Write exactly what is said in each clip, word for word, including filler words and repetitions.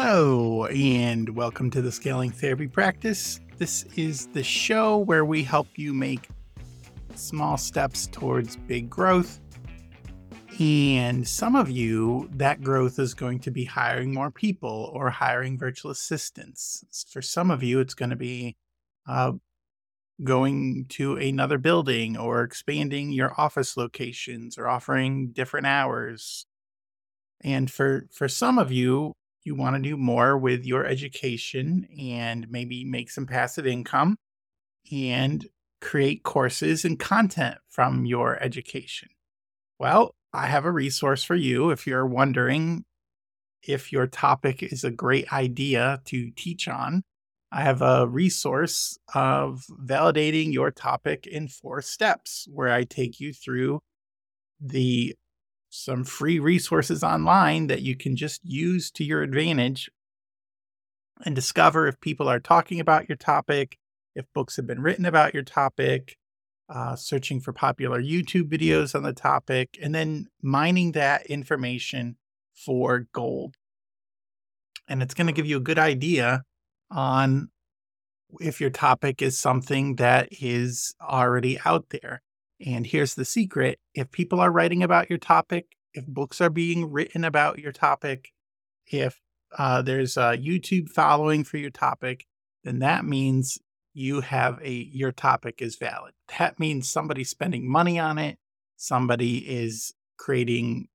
Hello, and welcome to the Scaling Therapy Practice. This is the show where we help you make small steps towards big growth. And some of you, that growth is going to be hiring more people or hiring virtual assistants. For some of you, it's going to be uh, going to another building or expanding your office locations or offering different hours. And for, for some of you, you want to do more with your education and maybe make some passive income and create courses and content from your education. Well, I have a resource for you if you're wondering if your topic is a great idea to teach on. I have a resource of validating your topic in four steps where I take you through the some free resources online that you can just use to your advantage and discover if people are talking about your topic, if books have been written about your topic, Uh, searching for popular YouTube videos on the topic, and then mining that information for gold. And it's going to give you a good idea on if your topic is something that is already out there. And here's the secret. If people are writing about your topic, if books are being written about your topic, if uh, there's a YouTube following for your topic, then that means you have a, your topic is valid. That means somebody's spending money on it. Somebody is creating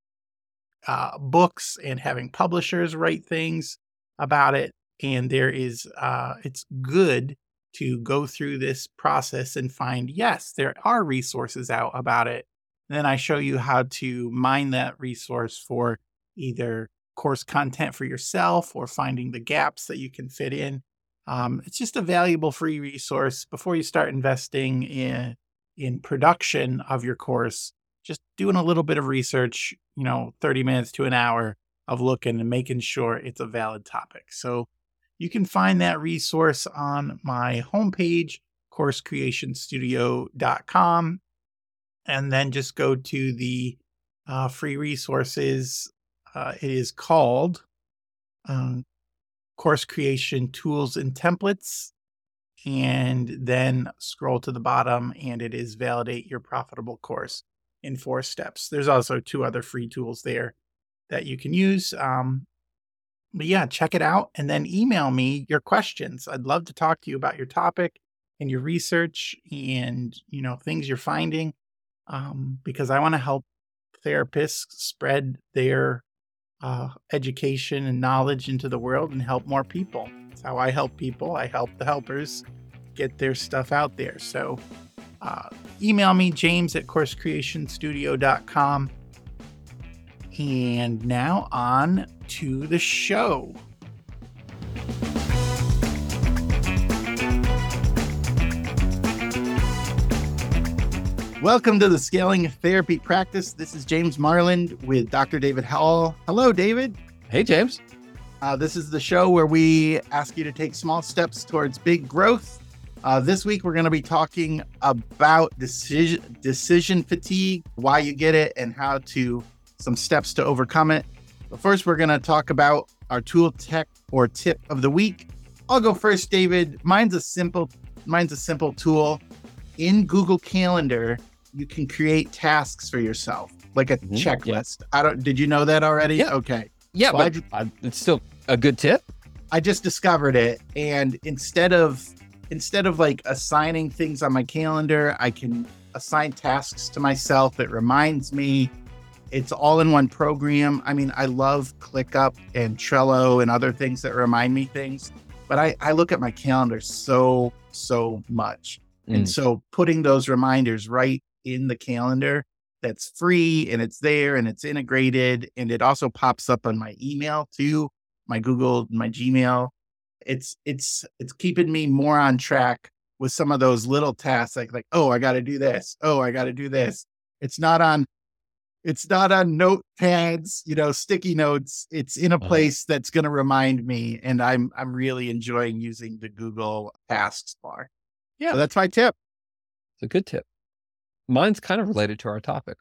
uh, books and having publishers write things about it. And there is, uh, it's good to go through this process and find, yes, there are resources out about it. And then I show you how to mine that resource for either course content for yourself or finding the gaps that you can fit in. Um, it's just a valuable free resource. Before you start investing in in production of your course, just doing a little bit of research, you know, thirty minutes to an hour of looking and making sure it's a valid topic. So you can find that resource on my homepage, course creation studio dot com, and then just go to the uh, free resources. Uh, it is called Um, Course Creation Tools and Templates, and then scroll to the bottom, and it is Validate Your Profitable Course in Four Steps. There's also two other free tools there that you can use. Um, but yeah, check it out, and then email me your questions. I'd love to talk to you about your topic and your research and, you know, things you're finding, um, because I want to help therapists spread their Uh, education and knowledge into the world and help more people. That's how I help people. I help the helpers get their stuff out there. So uh, email me, James at course creation studio dot com. And now on to the show. Welcome to the Scaling Therapy Practice. This is James Marland with Doctor David Hall. Hello, David. Hey, James. Uh, this is the show where we ask you to take small steps towards big growth. Uh, this week, we're going to be talking about decision, decision fatigue, why you get it, and how to some steps to overcome it. But first, we're going to talk about our tool tech or tip of the week. I'll go first, David. Mine's a simple, mine's a simple tool. In Google Calendar, you can create tasks for yourself, like a mm-hmm. checklist. Yeah. I don't. Did you know that already? Yeah. Okay. Yeah, well, but I, I, it's still a good tip. I just discovered it, and instead of instead of like assigning things on my calendar, I can assign tasks to myself. It reminds me. It's all in one program. I mean, I love ClickUp and Trello and other things that remind me things, but I, I look at my calendar so so much. And mm. so putting those reminders right in the calendar that's free and it's there and it's integrated. And it also pops up on my email too, my Google, my Gmail. It's, it's, it's keeping me more on track with some of those little tasks like, like, oh, I got to do this. Oh, I got to do this. It's not on, it's not on notepads, you know, sticky notes. It's in a place that's going to remind me. And I'm, I'm really enjoying using the Google Tasks bar. Yeah, so that's my tip. It's a good tip. Mine's kind of related to our topic.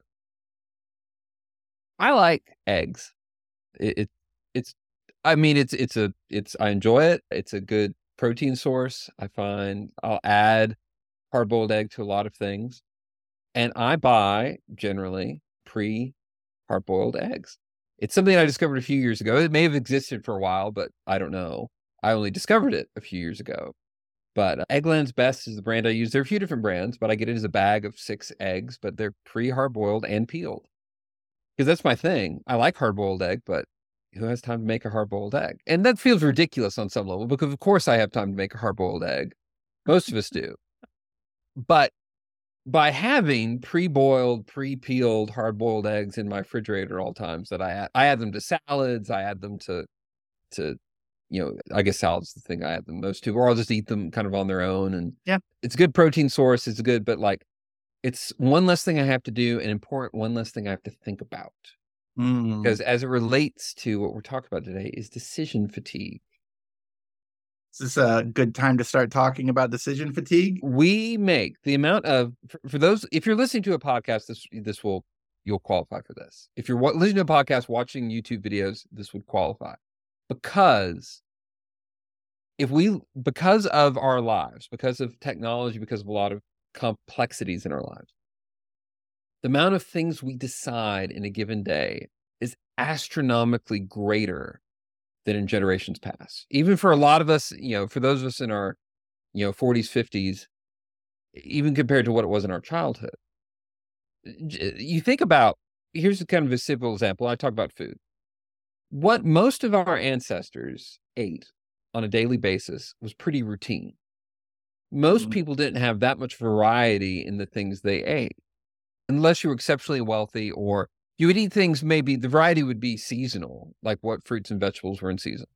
I like eggs. It, it it's I mean, it's, it's a, it's, I enjoy it. It's a good protein source. I find I'll add hard boiled egg to a lot of things. And I buy generally pre hard boiled eggs. It's something I discovered a few years ago. It may have existed for a while, but I don't know. I only discovered it a few years ago. But Eggland's Best is the brand I use. There are a few different brands, but I get it as a bag of six eggs, but they're pre-hard-boiled and peeled. Because that's my thing. I like hard-boiled egg, but who has time to make a hard-boiled egg? And that feels ridiculous on some level, because of course I have time to make a hard-boiled egg. Most of us do. But by having pre-boiled, pre-peeled hard-boiled eggs in my refrigerator at all times, that I add, I add them to salads, I add them to, to, you know, I guess salad's the thing I add them most to, or I'll just eat them kind of on their own. And yeah, it's a good protein source. It's good, but like, it's one less thing I have to do, and important, one less thing I have to think about. Mm. Because as it relates to what we're talking about today is decision fatigue. Is this a good time to start talking about decision fatigue? We make the amount of, for, for those, if you're listening to a podcast, this this will, you'll qualify for this. If you're w- listening to a podcast, watching YouTube videos, this would qualify. Because if we, because of our lives, because of technology, because of a lot of complexities in our lives, the amount of things we decide in a given day is astronomically greater than in generations past. Even for a lot of us, you know, for those of us in our, you know, forties, fifties, even compared to what it was in our childhood. You think about, here's kind of a simple example. I talk about food. What most of our ancestors ate on a daily basis was pretty routine. Most mm-hmm. people didn't have that much variety in the things they ate, unless you were exceptionally wealthy, or you would eat things, maybe the variety would be seasonal, like what fruits and vegetables were in season.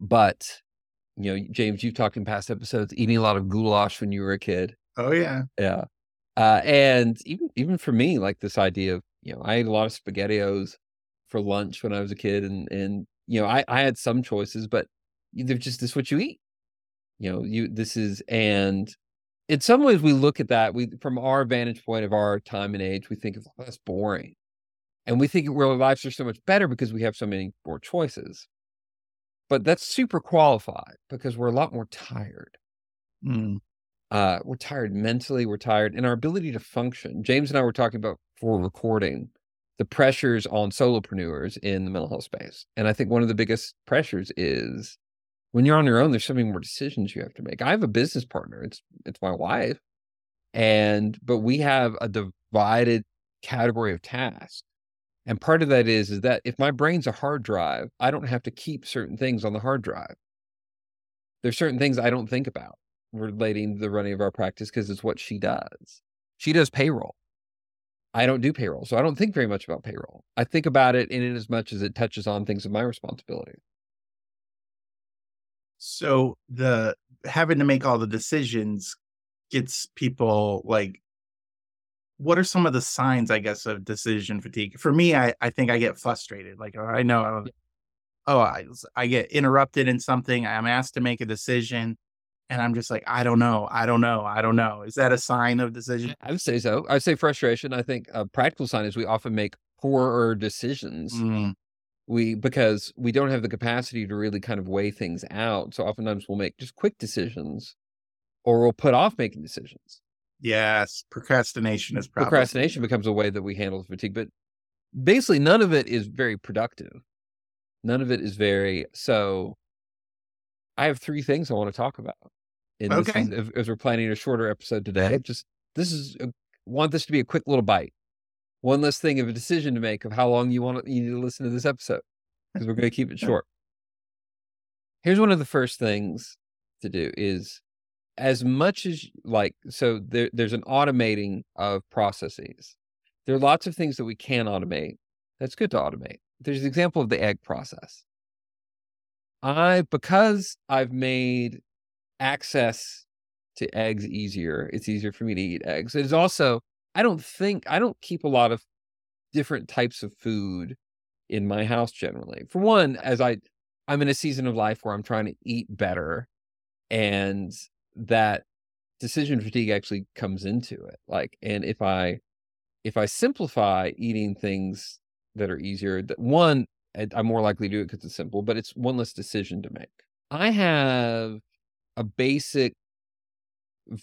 But, you know, James, you've talked in past episodes, eating a lot of goulash when you were a kid. Oh, yeah. Yeah. Uh, and even, even for me, like this idea of, you know, I ate a lot of SpaghettiOs for lunch when I was a kid. And, and you know, I, I had some choices, but they're just, this is what you eat. You know, you this is, and in some ways we look at that, we, from our vantage point of our time and age, we think, oh, that's boring. And we think real lives are so much better because we have so many more choices. But that's super qualified because we're a lot more tired. Mm. Uh, we're tired mentally, we're tired in our ability to function. James and I were talking about before recording the pressures on solopreneurs in the mental health space. And I think one of the biggest pressures is when you're on your own, there's so many more decisions you have to make. I have a business partner. It's, it's my wife. And, but we have a divided category of tasks. And part of that is, is that if my brain's a hard drive, I don't have to keep certain things on the hard drive. There's certain things I don't think about relating to the running of our practice because it's what she does. She does payroll. I don't do payroll, so I don't think very much about payroll. I think about it in as much as it touches on things of my responsibility. So the having to make all the decisions gets people like, what are some of the signs, I guess, of decision fatigue? For me, I, I think I get frustrated. Like, I know, I yeah. oh, I, I get interrupted in something. I'm asked to make a decision. And I'm just like, I don't know. I don't know. I don't know. Is that a sign of decision? I would say so. I would say frustration. I think a practical sign is we often make poorer decisions. Mm. We, because we don't have the capacity to really kind of weigh things out. So oftentimes we'll make just quick decisions, or we'll put off making decisions. Yes. Procrastination is probably. Procrastination becomes a way that we handle fatigue, but basically none of it is very productive. None of it is very, so I have three things I want to talk about. In okay. This, as we're planning a shorter episode today, just this is a, want this to be a quick little bite. One less thing of a decision to make of how long you want to, you need to listen to this episode, because we're going to keep it short. Here's one of the first things to do is, as much as like, so there, there's an automating of processes. There are lots of things that we can automate. That's good to automate. There's an example of the egg process. I, because I've made access to eggs easier, it's easier for me to eat eggs. It's also, I don't think, I don't keep a lot of different types of food in my house generally. For one, as I, I'm in a season of life where I'm trying to eat better, and that decision fatigue actually comes into it. Like, and if I, if I simplify eating things that are easier, that one, I'm more likely to do it because it's simple, but it's one less decision to make. I have a basic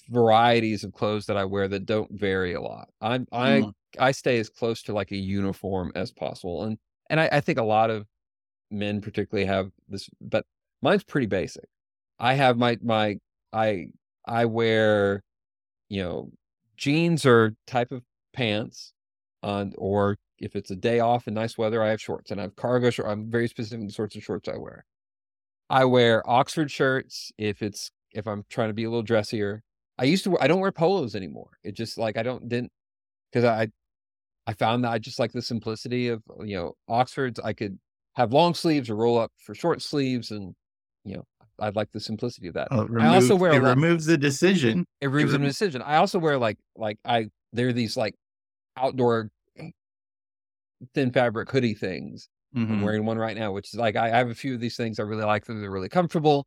varieties of clothes that I wear that don't vary a lot. I I mm. I stay as close to like a uniform as possible. And and I, I think a lot of men particularly have this, but mine's pretty basic. I have my my I I wear, you know, jeans or type of pants, uh, or if it's a day off and nice weather, I have shorts, and I have cargo shorts. I'm very specific in the sorts of shorts I wear. I wear Oxford shirts if it's if I'm trying to be a little dressier. I used to I don't wear polos anymore. It just like I don't didn't because I I found that I just like the simplicity of, you know, Oxfords. I could have long sleeves or roll up for short sleeves, and you know, I'd like the simplicity of that. Oh, it removes, I also wear it removes the decision. It removes the decision. I also wear like like I there are these like outdoor thin fabric hoodie things. Mm-hmm. I'm wearing one right now, which is like I, I have a few of these things I really like. They're really comfortable.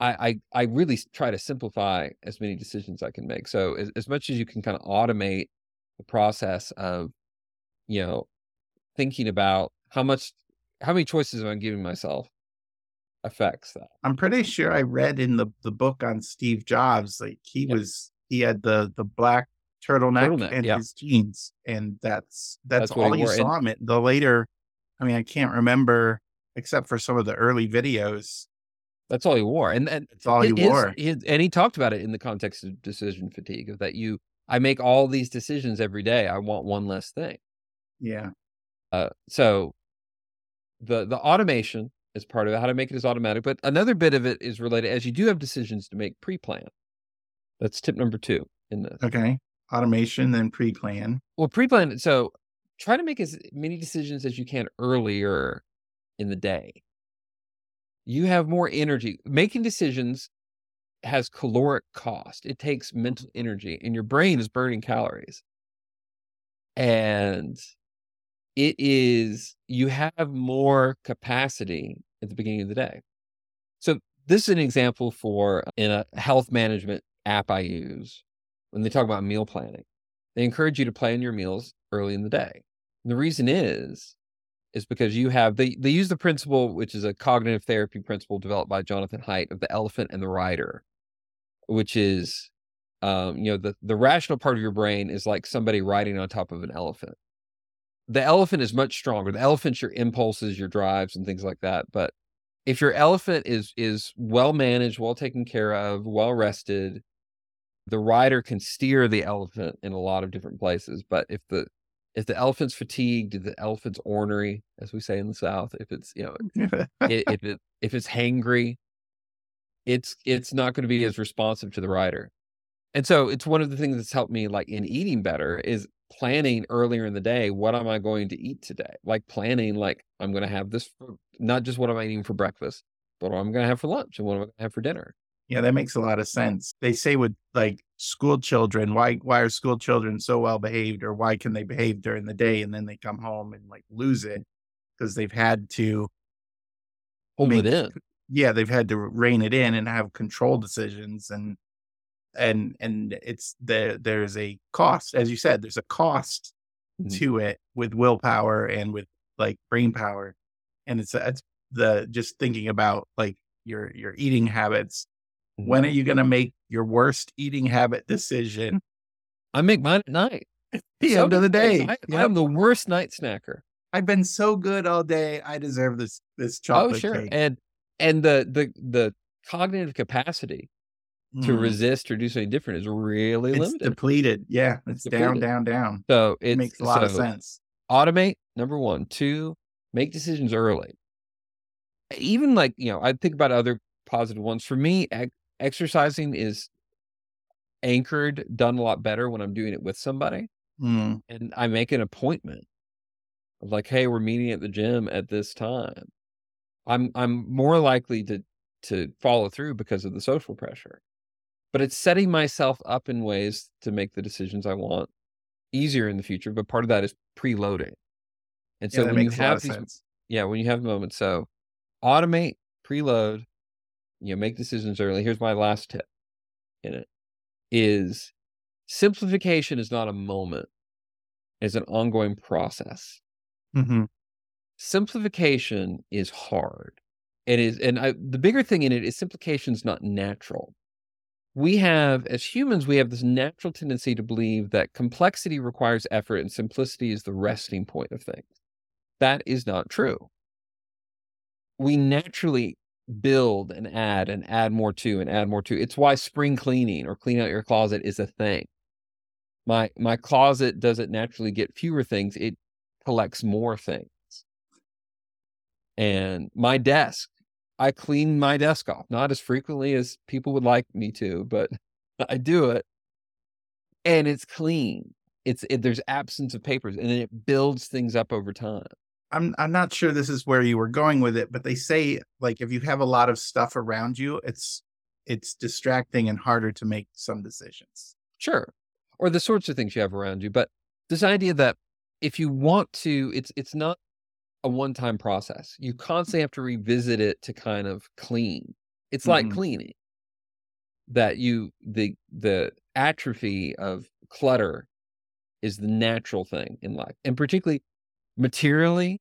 I, I I really try to simplify as many decisions I can make. So as, as much as you can kind of automate the process of, you know, thinking about how much, how many choices am I giving myself affects that. I'm pretty sure I read in the, the book on Steve Jobs, like he yeah. was, he had the, the black turtleneck, turtleneck and yeah. his jeans. And that's, that's, that's all you saw him in. The later, I mean, I can't remember except for some of the early videos. That's all he wore. And, and that's all he his, wore. His, and he talked about it in the context of decision fatigue, of that you, I make all these decisions every day. I want one less thing. Yeah. Uh, so the, the automation is part of it, how to make it as automatic. But another bit of it is related, as you do have decisions to make, pre-plan. That's tip number two in this. Okay. Automation, then pre-plan. Well, pre-plan. So try to make as many decisions as you can earlier in the day. You have more energy. Making decisions has caloric cost. It takes mental energy, and your brain is burning calories. And it is, you have more capacity at the beginning of the day. So this is an example for in a health management app I use. When they talk about meal planning, they encourage you to plan your meals early in the day. And the reason is, is because you have, they, they use the principle, which is a cognitive therapy principle developed by Jonathan Haidt, of the elephant and the rider, which is, um, you know, the, the rational part of your brain is like somebody riding on top of an elephant. The elephant is much stronger. The elephant's your impulses, your drives, and things like that. But if your elephant is is well managed, well taken care of, well rested, the rider can steer the elephant in a lot of different places. But if the If the elephant's fatigued, the elephant's ornery, as we say in the South, if it's, you know, it, if it if it's hangry, it's it's not going to be as responsive to the rider. And so it's one of the things that's helped me, like in eating better, is planning earlier in the day. What am I going to eat today? Like planning, like I'm going to have this, for, not just what am I eating for breakfast, but what I'm going to have for lunch and what am I going to have for dinner. Yeah, that makes a lot of sense. They say with like school children, why why are school children so well behaved, or why can they behave during the day and then they come home and like lose it because they've had to hold make, it in. Yeah, they've had to rein it in and have control decisions, and and and it's there. There's a cost, as you said. There's a cost mm-hmm. to it with willpower and with like brain power, and it's that's the just thinking about like your your eating habits. When are you going to make your worst eating habit decision? I make mine at night. At the so end of the day. I, yep. I'm the worst night snacker. I've been so good all day. I deserve this this chocolate Oh, sure. Cake. And and the the the cognitive capacity mm. to resist or do something different is really it's limited. It's depleted. Yeah. It's, it's down, depleted. down, down. So it makes a lot so of sense. Automate, number one. Two, make decisions early. Even like, you know, I think about other positive ones. For me, ag- exercising is anchored, done a lot better when I'm doing it with somebody. Mm. And I make an appointment of like, hey, we're meeting at the gym at this time. I'm I'm more likely to to follow through because of the social pressure. But it's setting myself up in ways to make the decisions I want easier in the future. But part of that is preloading. And so yeah, when you have these, sense. yeah, when you have moments, so automate, preload, you know, make decisions early. Here's my last tip in it is simplification is not a moment. It's an ongoing process. Mm-hmm. simplification is hard. It is, and I, the bigger thing in it is simplification is not natural. We have, as humans, we have this natural tendency to believe that complexity requires effort and simplicity is the resting point of things. That is not true. We naturally build and add and add more to and add more to. It's why spring cleaning or clean out your closet is a thing. My my closet doesn't naturally get fewer things. It collects more things. And my desk, I clean my desk off, not as frequently as people would like me to, but I do it. And it's clean. It's it, there's absence of papers, and then it builds things up over time. I'm I'm not sure this is where you were going with it, but they say, like, if you have a lot of stuff around you, it's it's distracting and harder to make some decisions. Sure. Or the sorts of things you have around you. But this idea that if you want to, it's it's not a one-time process. You constantly have to revisit it to kind of clean. It's like mm-hmm. cleaning. That you the the atrophy of clutter is the natural thing in life, and particularly materially,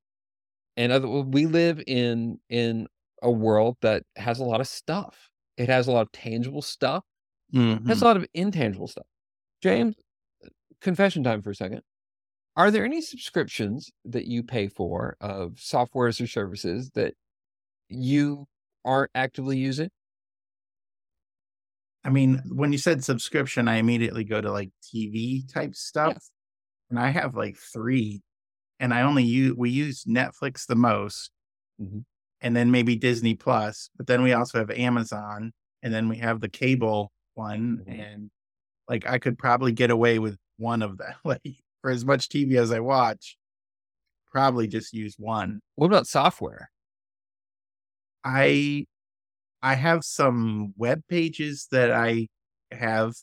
and other, we live in in a world that has a lot of stuff. It has a lot of tangible stuff. Mm-hmm. It has a lot of intangible stuff. James, confession time for a second. Are there any subscriptions that you pay for of softwares or services that you aren't actively using? I mean, when you said subscription, I immediately go to like T V type stuff, yes. And I have like three. And I only use, we use Netflix the most, mm-hmm. and then maybe Disney Plus, but then we also have Amazon, and then we have the cable one. Mm-hmm. And like, I could probably get away with one of them. Like, for as much T V as I watch, probably just use one. What about software? I, I have some web pages that I have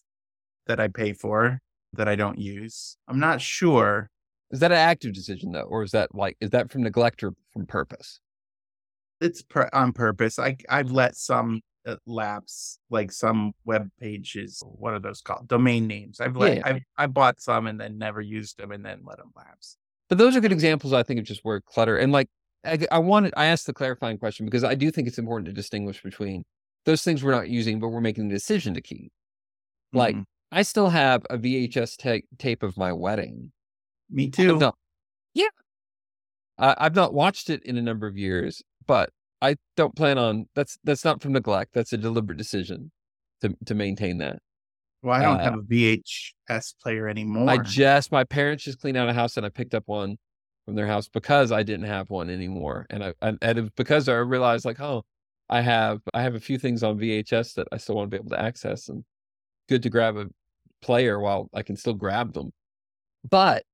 that I pay for that I don't use. I'm not sure. Is that an active decision, though? Or is that like, is that from neglect or from purpose? It's per- on purpose. I, I've let some uh, lapse, like some web pages. What are those called? Domain names. I've let, yeah, yeah. I've, I bought some and then never used them and then let them lapse. But those are good examples, I think, of just word clutter. And like, I, I wanted, I asked the clarifying question because I do think it's important to distinguish between those things we're not using, but we're making the decision to keep. Like, mm-hmm. I still have a V H S ta- tape of my wedding. Me too. Not, yeah. Uh, I've not watched it in a number of years, but I don't plan on, that's that's not from neglect. That's a deliberate decision to, to maintain that. Well, I don't uh, have a V H S player anymore. I just, my parents just cleaned out a house and I picked up one from their house because I didn't have one anymore. And I, I and it was because I realized like, oh, I have, I have a few things on V H S that I still want to be able to access, and good to grab a player while I can still grab them. But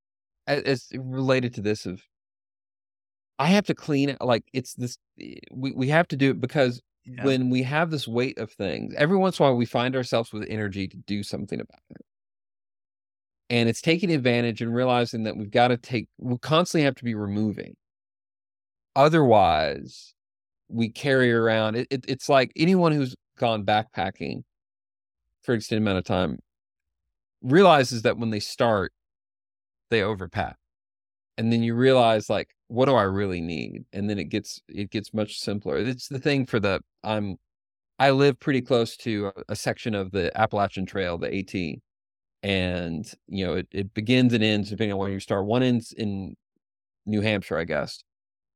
as related to this of, I have to clean it. Like it's this, we, we have to do it because yeah. when we have this weight of things, every once in a while we find ourselves with energy to do something about it. And it's taking advantage and realizing that we've got to take, we constantly have to be removing. Otherwise we carry around. It, it, it's like anyone who's gone backpacking for an extended amount of time realizes that when they start, they overpack. And then you realize like, what do I really need? And then it gets, it gets much simpler. It's the thing for the, I'm, I live pretty close to a, a section of the Appalachian Trail, the AT. And, you know, it, it begins and ends depending on where you start. One ends in New Hampshire, I guess,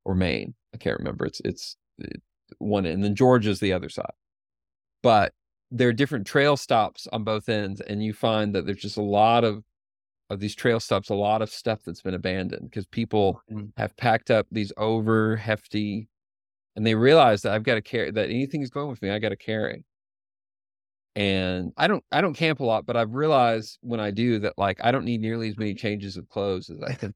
or Maine. I can't remember. It's, it's it, one end. And then Georgia's the other side. But there are different trail stops on both ends. And you find that there's just a lot of, of these trail stops, a lot of stuff that's been abandoned because people mm. have packed up these over hefty, and they realize that I've got to carry, that anything is going with me, I got to carry. And I don't, I don't camp a lot, but I've realized when I do that, like, I don't need nearly as many changes of clothes as I can.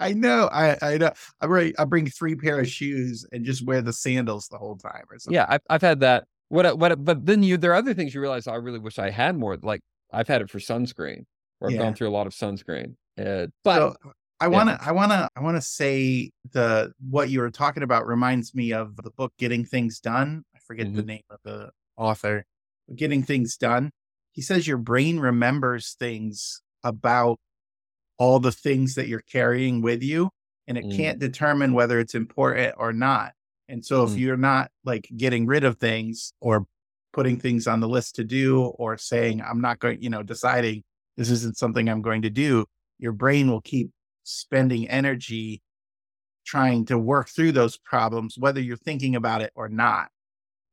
I know. I, I know. I bring, I bring three pair of shoes and just wear the sandals the whole time or something. Yeah. I've, I've had that. What, what, but then you, there are other things you realize, I really wish I had more. Like I've had it for sunscreen. I've yeah. gone through a lot of sunscreen, uh, but so I want to, yeah. I want to, I want to say the, what you were talking about reminds me of the book, Getting Things Done. I forget mm-hmm. the name of the author, Getting Things Done. He says your brain remembers things about all the things that you're carrying with you. and it mm. can't determine whether it's important or not. And so if mm. you're not like getting rid of things or putting things on the list to do, or saying, I'm not going, you know, deciding this isn't something I'm going to do, your brain will keep spending energy trying to work through those problems, whether you're thinking about it or not.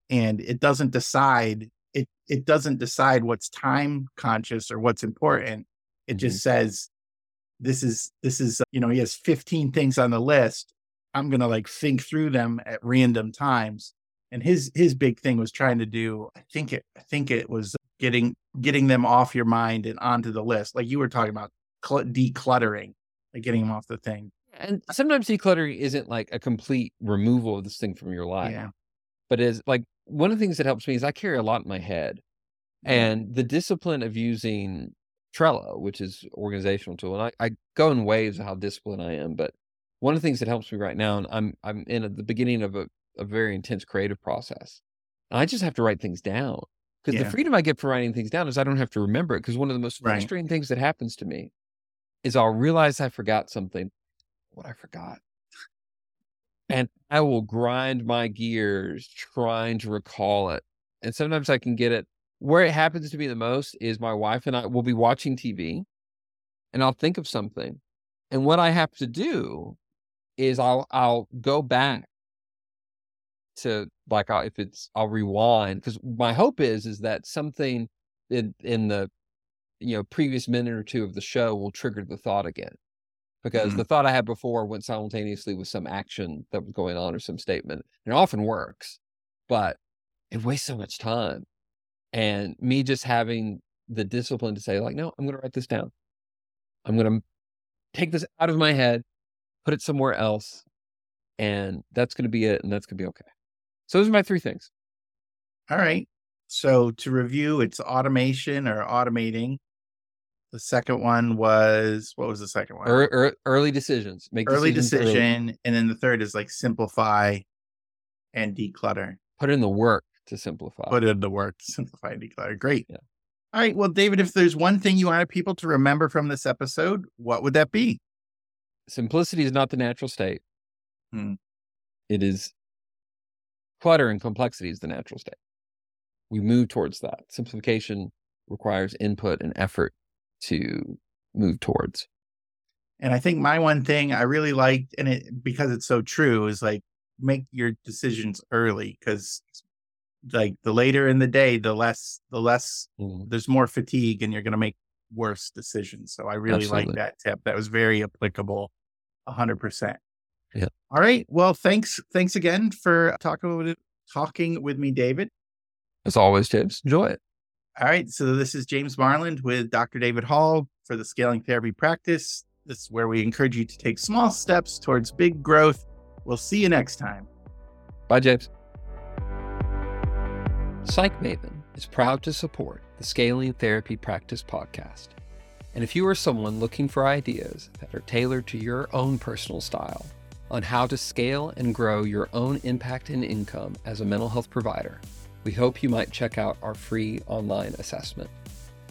And it doesn't decide, it it doesn't decide what's time conscious or what's important. It mm-hmm. just says, this is, this is, you know, he has fifteen things on the list. I'm going to like think through them at random times. And his, his big thing was trying to do, I think it, I think it was getting, getting them off your mind and onto the list. Like you were talking about cl- decluttering, like getting them off the thing. And sometimes decluttering isn't like a complete removal of this thing from your life. Yeah. But as like one of the things that helps me is I carry a lot in my head, and the discipline of using Trello, which is an organizational tool. And I, I go in waves of how disciplined I am. But one of the things that helps me right now, and I'm, I'm in a, the beginning of a, a very intense creative process, and I just have to write things down, because yeah. the freedom I get for writing things down is I don't have to remember it. Because one of the most right. frustrating things that happens to me is I'll realize I forgot something. What I forgot. And I will grind my gears trying to recall it. And sometimes I can get it. Where it happens to be the most is my wife and I will be watching T V, and I'll think of something. And what I have to do is I'll I'll go back to like, I'll, if it's, I'll rewind. Because my hope is, is that something in, in the, you know, previous minute or two of the show will trigger the thought again. Because mm-hmm. the thought I had before went simultaneously with some action that was going on or some statement. And it often works, but it wastes so much time. And me just having the discipline to say, like, no, I'm going to write this down. I'm going to take this out of my head, put it somewhere else, and that's going to be it, and that's going to be okay. So those are my three things. All right. So to review, it's automation or automating. The second one was, what was the second one? Early, early decisions. Make early decisions decision. Early. And then the third is like simplify and declutter. Put in the work to simplify. Put in the work to simplify and declutter. Great. Yeah. All right. Well, David, if there's one thing you wanted people to remember from this episode, what would that be? Simplicity is not the natural state. Hmm. It is clutter, and complexity is the natural state. We move towards that. Simplification requires input and effort to move towards. And I think my one thing I really liked, and it, because it's so true, is like, make your decisions early, because like the later in the day, the less, the less mm. there's more fatigue and you're going to make worse decisions. So I really like that tip. That was very applicable. A hundred percent. Yeah. All right. Well, thanks. Thanks again for talking with, talking with me, David. As always, James, enjoy it. All right. So this is James Marland with Doctor David Hall for the Scaling Therapy Practice. This is where we encourage you to take small steps towards big growth. We'll see you next time. Bye, James. Psych Maven is proud to support the Scaling Therapy Practice podcast. And if you are someone looking for ideas that are tailored to your own personal style on how to scale and grow your own impact and income as a mental health provider, we hope you might check out our free online assessment.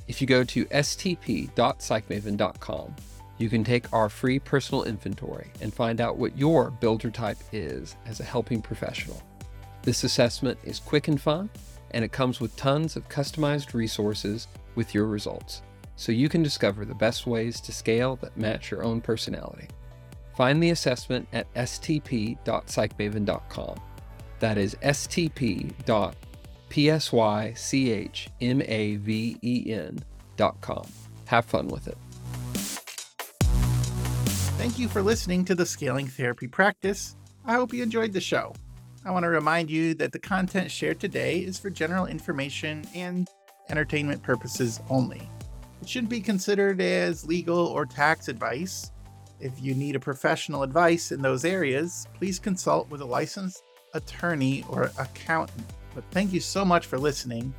If you go to S T P dot psych maven dot com, you can take our free personal inventory and find out what your builder type is as a helping professional. This assessment is quick and fun, and it comes with tons of customized resources with your results, so you can discover the best ways to scale that match your own personality. Find the assessment at S T P dot psych maven dot com. That is S T P dot psych maven dot com. P S Y C H M A V E N dot com. Have fun with it. Thank you for listening to the Scaling Therapy Practice. I hope you enjoyed the show. I want to remind you that the content shared today is for general information and entertainment purposes only. It shouldn't be considered as legal or tax advice. If you need a professional advice in those areas, please consult with a licensed attorney or accountant. But thank you so much for listening.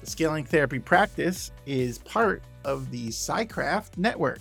The Scaling Therapy Practice is part of the PsyCraft Network.